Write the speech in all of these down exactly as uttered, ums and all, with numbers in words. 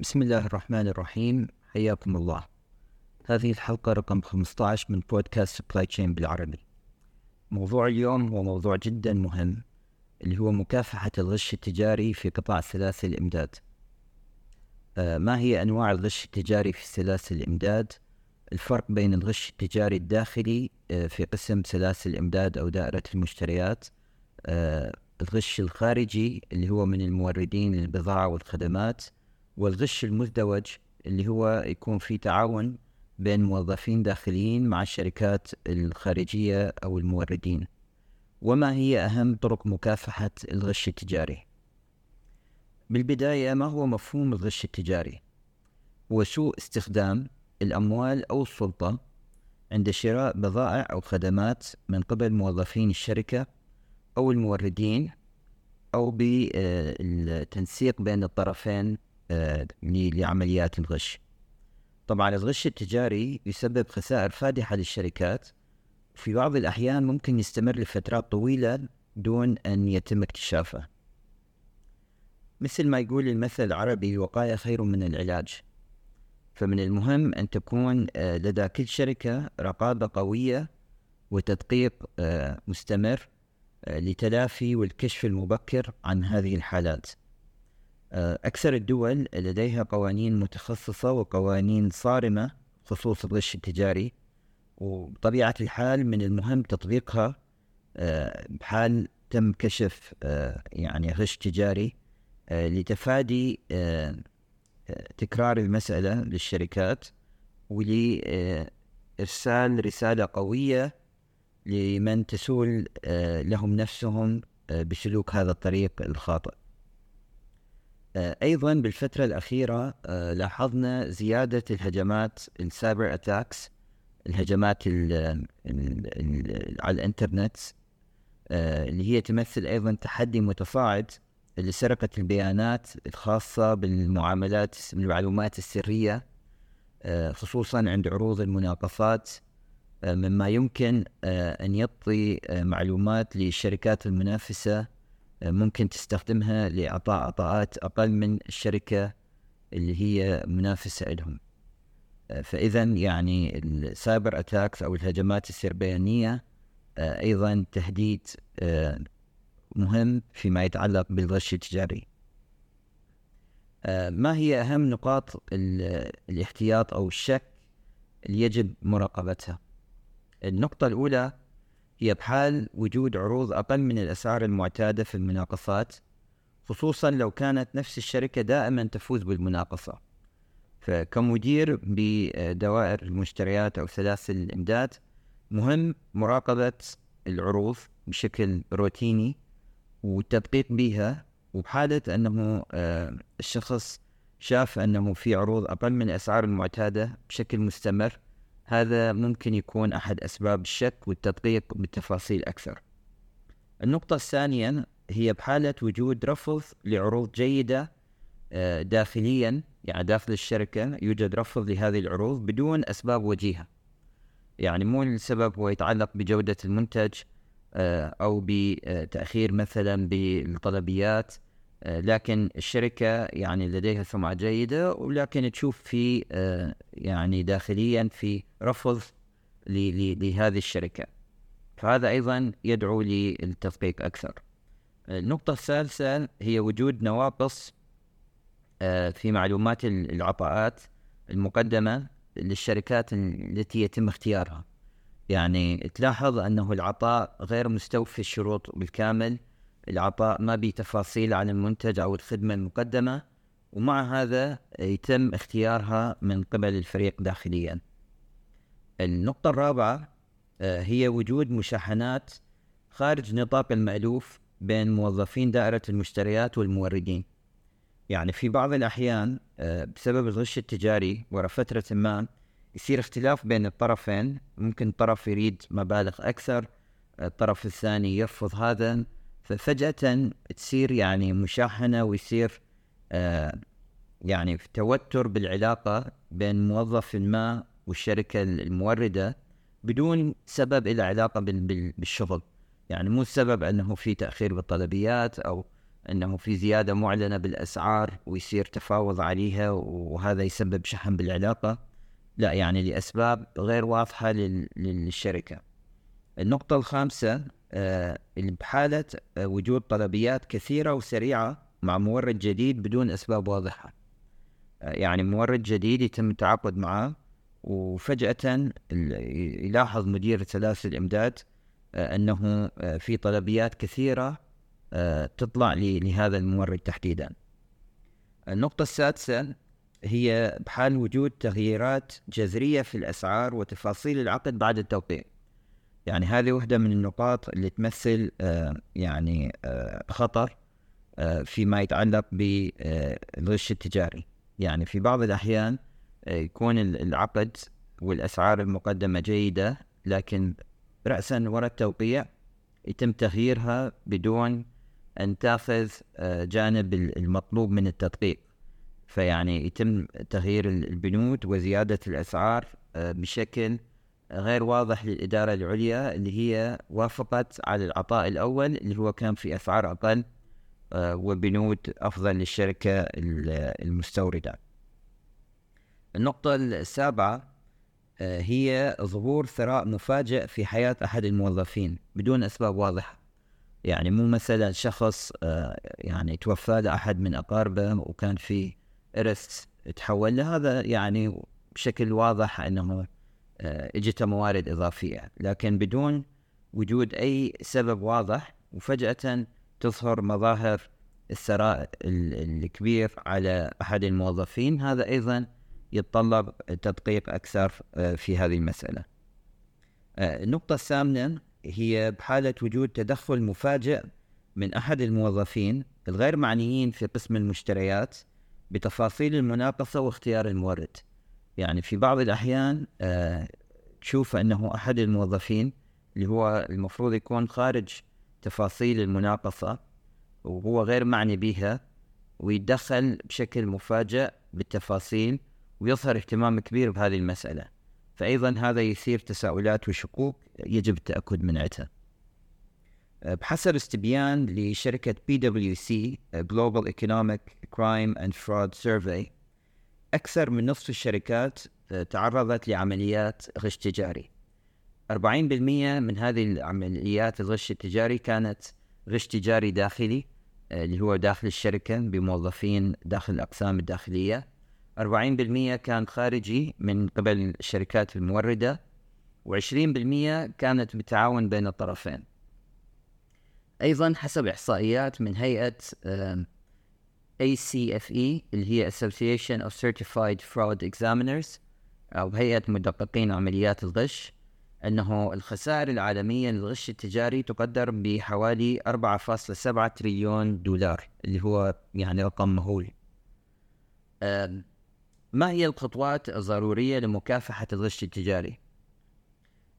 بسم الله الرحمن الرحيم، حياكم الله. هذه الحلقة رقم خمسة عشر من بودكاست سبلاي تشين بالعربي. موضوع اليوم هو موضوع جدا مهم اللي هو مكافحة الغش التجاري في قطاع سلاسل الإمداد. ما هي أنواع الغش التجاري في سلاسل الإمداد؟ الفرق بين الغش التجاري الداخلي في قسم سلاسل الإمداد أو دائرة المشتريات، الغش الخارجي اللي هو من الموردين للبضاعة والخدمات، والغش المزدوج اللي هو يكون في تعاون بين موظفين داخليين مع الشركات الخارجية أو الموردين. وما هي أهم طرق مكافحة الغش التجاري؟ بالبداية، ما هو مفهوم الغش التجاري؟ هو سوء استخدام الأموال أو السلطة عند شراء بضائع أو خدمات من قبل موظفين الشركة أو الموردين، أو بالتنسيق بين الطرفين لعمليات الغش. طبعا الغش التجاري يسبب خسائر فادحة للشركات، في بعض الأحيان ممكن يستمر لفترات طويلة دون أن يتم اكتشافه. مثل ما يقول المثل العربي، الوقاية خير من العلاج. فمن المهم أن تكون لدى كل شركة رقابة قوية وتدقيق مستمر لتلافي والكشف المبكر عن هذه الحالات. أكثر الدول لديها قوانين متخصصة وقوانين صارمة خصوص الغش التجاري، وبطبيعة الحال من المهم تطبيقها بحال تم كشف يعني غش تجاري لتفادي تكرار المسألة للشركات، ولإرسال رسالة قوية لمن تسول لهم نفسهم بسلوك هذا الطريق الخاطئ. أيضا بالفترة الأخيرة لاحظنا زيادة الهجمات السايبر أتاكس، الهجمات ال ال ال على الإنترنت، اللي هي تمثل أيضا تحدي متصاعد لسرقة البيانات الخاصة بالمعاملات المعلومات السرية، خصوصا عند عروض المناقصات، مما يمكن أن يعطي معلومات للشركات المنافسة ممكن تستخدمها لإعطاء عطاءات أقل من الشركة اللي هي منافسة لهم. فإذا يعني السايبر أتاكس أو الهجمات السربيانية أيضا تهديد مهم فيما يتعلق بالغش التجاري. ما هي أهم نقاط الاحتياط أو الشك اللي يجب مراقبتها؟ النقطة الأولى هي بحال وجود عروض أقل من الأسعار المعتادة في المناقصات، خصوصا لو كانت نفس الشركة دائما تفوز بالمناقصة. فكمدير بدوائر المشتريات أو سلاسل الإمداد مهم مراقبة العروض بشكل روتيني والتدقيق بها، وبحالة أنه الشخص شاف أنه في عروض أقل من الأسعار المعتادة بشكل مستمر، هذا ممكن يكون أحد أسباب الشك والتدقيق بالتفاصيل أكثر. النقطة الثانية هي بحالة وجود رفض لعروض جيدة داخليا، يعني داخل الشركة يوجد رفض لهذه العروض بدون أسباب وجيهة، يعني مو السبب هو يتعلق بجودة المنتج أو بتأخير مثلا بالطلبيات، لكن الشركة يعني لديها سمعة جيدة، ولكن تشوف في يعني داخليا في رفض لهذه الشركة، فهذا أيضا يدعو للتدقيق أكثر. النقطة الثالثة هي وجود نواقص في معلومات العطاءات المقدمة للشركات التي يتم اختيارها، يعني تلاحظ أنه العطاء غير مستوفي الشروط بالكامل، العطاء ما به تفاصيل عن المنتج أو الخدمة المقدمة، ومع هذا يتم اختيارها من قبل الفريق داخليا. النقطة الرابعة هي وجود مشاحنات خارج نطاق المألوف بين موظفين دائرة المشتريات والموردين، يعني في بعض الأحيان بسبب الغش التجاري وراء فترة ما يصير اختلاف بين الطرفين، ممكن طرف يريد مبالغ أكثر، الطرف الثاني يرفض هذا، ففجأة تصير يعني مشاحنة ويصير يعني في توتر بالعلاقة بين موظف ما والشركة الموردة بدون سبب إلى علاقة بالشغل. يعني مو السبب أنه في تأخير بالطلبيات أو أنه في زيادة معلنة بالأسعار ويصير تفاوض عليها وهذا يسبب شحن بالعلاقة، لا، يعني لأسباب غير واضحة للشركة. النقطة الخامسة بحالة وجود طلبيات كثيرة وسريعة مع مورد جديد بدون أسباب واضحة، يعني مورد جديد يتم التعاقد معه وفجأة يلاحظ مدير سلاسل الإمداد أنه في طلبيات كثيرة تطلع لهذا المورد تحديدا. النقطة السادسة هي بحال وجود تغييرات جذرية في الأسعار وتفاصيل العقد بعد التوقيع، يعني هذه واحدة من النقاط اللي تمثل يعني خطر فيما يتعلق بالغش التجاري. يعني في بعض الأحيان يكون العقد والأسعار المقدمة جيدة، لكن رأساً وراء التوقيع يتم تغييرها بدون أن تأخذ جانب المطلوب من التدقيق، فيعني يتم تغيير البنود وزيادة الأسعار بشكل غير واضح للإدارة العليا اللي هي وافقت على العطاء الأول اللي هو كان في أسعار أقل وبنود أفضل للشركة المستوردة. النقطة السابعة هي ظهور ثراء مفاجئ في حياة أحد الموظفين بدون أسباب واضحة، يعني مو مثلا شخص يعني توفى لأحد من أقاربه وكان في إرث تحول لهذا، يعني بشكل واضح أنه اجت موارد إضافية، لكن بدون وجود أي سبب واضح وفجأة تظهر مظاهر الثراء الكبير على أحد الموظفين. هذا أيضا يتطلب تدقيق أكثر في هذه المسألة. النقطة الثامنة هي بحالة وجود تدخل مفاجئ من أحد الموظفين الغير معنيين في قسم المشتريات بتفاصيل المناقصة واختيار المورد، يعني في بعض الأحيان تشوف أنه أحد الموظفين اللي هو المفروض يكون خارج تفاصيل المناقصة وهو غير معني بها ويتدخل بشكل مفاجئ بالتفاصيل ويظهر اهتمام كبير بهذه المسألة، فأيضا هذا يثير تساؤلات وشكوك يجب التأكد من عتها. بحسب استبيان لشركة PwC Global Economic Crime and Fraud Survey، أكثر من نصف الشركات تعرضت لعمليات غش تجاري. أربعين بالمئة من هذه العمليات الغش التجاري كانت غش تجاري داخلي اللي هو داخل الشركة بموظفين داخل الأقسام الداخلية، أربعين بالمئة كان خارجي من قبل الشركات الموردة، وعشرين بالمئة كانت بتعاون بين الطرفين. أيضا حسب إحصائيات من هيئة A C F E اللي هي Association of Certified Fraud Examiners أو هيئة مدققين عمليات الغش، أنه الخسائر العالمية للغش التجاري تقدر بحوالي أربعة فاصلة سبعة تريليون دولار اللي هو يعني رقم مهول. ما هي الخطوات الضرورية لمكافحة الغش التجاري؟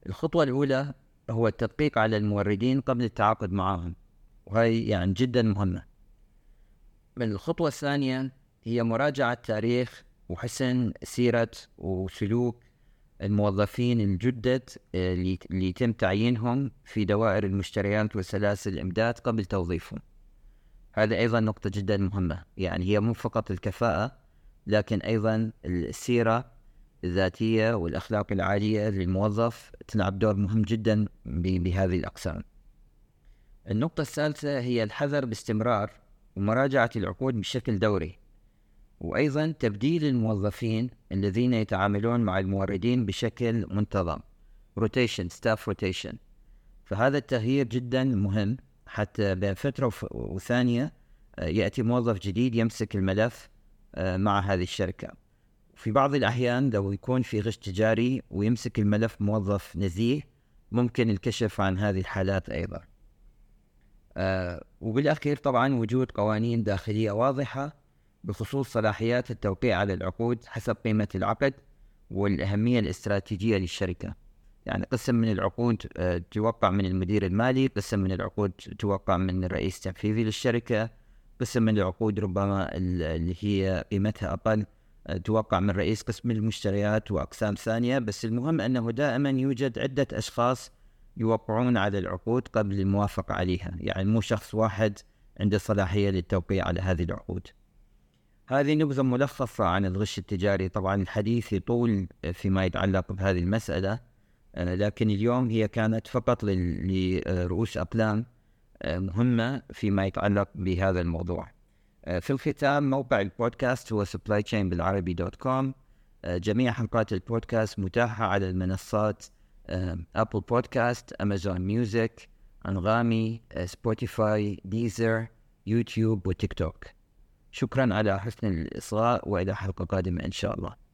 الخطوة الأولى هو التدقيق على الموردين قبل التعاقد معهم، وهي يعني جدا مهمة. من الخطوة الثانية هي مراجعة تاريخ وحسن سيرة وسلوك الموظفين الجدد اللي يتم تعيينهم في دوائر المشتريات وسلاسل الإمداد قبل توظيفهم. هذا أيضا نقطة جدا مهمة، يعني هي مو فقط الكفاءة لكن أيضا السيرة الذاتية والأخلاق العالية للموظف تلعب دور مهم جدا بهذه الأقسام. النقطة الثالثة هي الحذر باستمرار ومراجعة العقود بشكل دوري، وأيضا تبديل الموظفين الذين يتعاملون مع الموردين بشكل منتظم روتيشن ستاف روتيشن، فهذا التغيير جدا مهم حتى بين فترة وثانية يأتي موظف جديد يمسك الملف مع هذه الشركة. في بعض الأحيان لو يكون في غش تجاري ويمسك الملف موظف نزيه ممكن الكشف عن هذه الحالات أيضا. وبالأخير طبعا وجود قوانين داخلية واضحة بخصوص صلاحيات التوقيع على العقود حسب قيمة العقد والأهمية الاستراتيجية للشركة، يعني قسم من العقود توقع من المدير المالي، قسم من العقود توقع من الرئيس التنفيذي للشركة، قسم من العقود ربما اللي هي قيمتها أقل توقع من رئيس قسم المشتريات وأقسام ثانية. بس المهم أنه دائما يوجد عدة أشخاص يوقعون على العقود قبل الموافقة عليها، يعني مو شخص واحد عنده صلاحية للتوقيع على هذه العقود. هذه نبذة ملخصة عن الغش التجاري، طبعا الحديث يطول فيما يتعلق بهذه المسألة، لكن اليوم هي كانت فقط لرؤوس أقلام مهمة فيما يتعلق بهذا الموضوع. في الختام، موقع البودكاست هو سبلاي تشين بالعربي دوت كوم. جميع حلقات البودكاست متاحة على المنصات أبل بودكاست، أمازون ميوزك، أنغامي، سبوتيفاي، ديزر، يوتيوب وتيك توك. شكرا على حسن الإصغاء، وإلى حلقة قادمة إن شاء الله.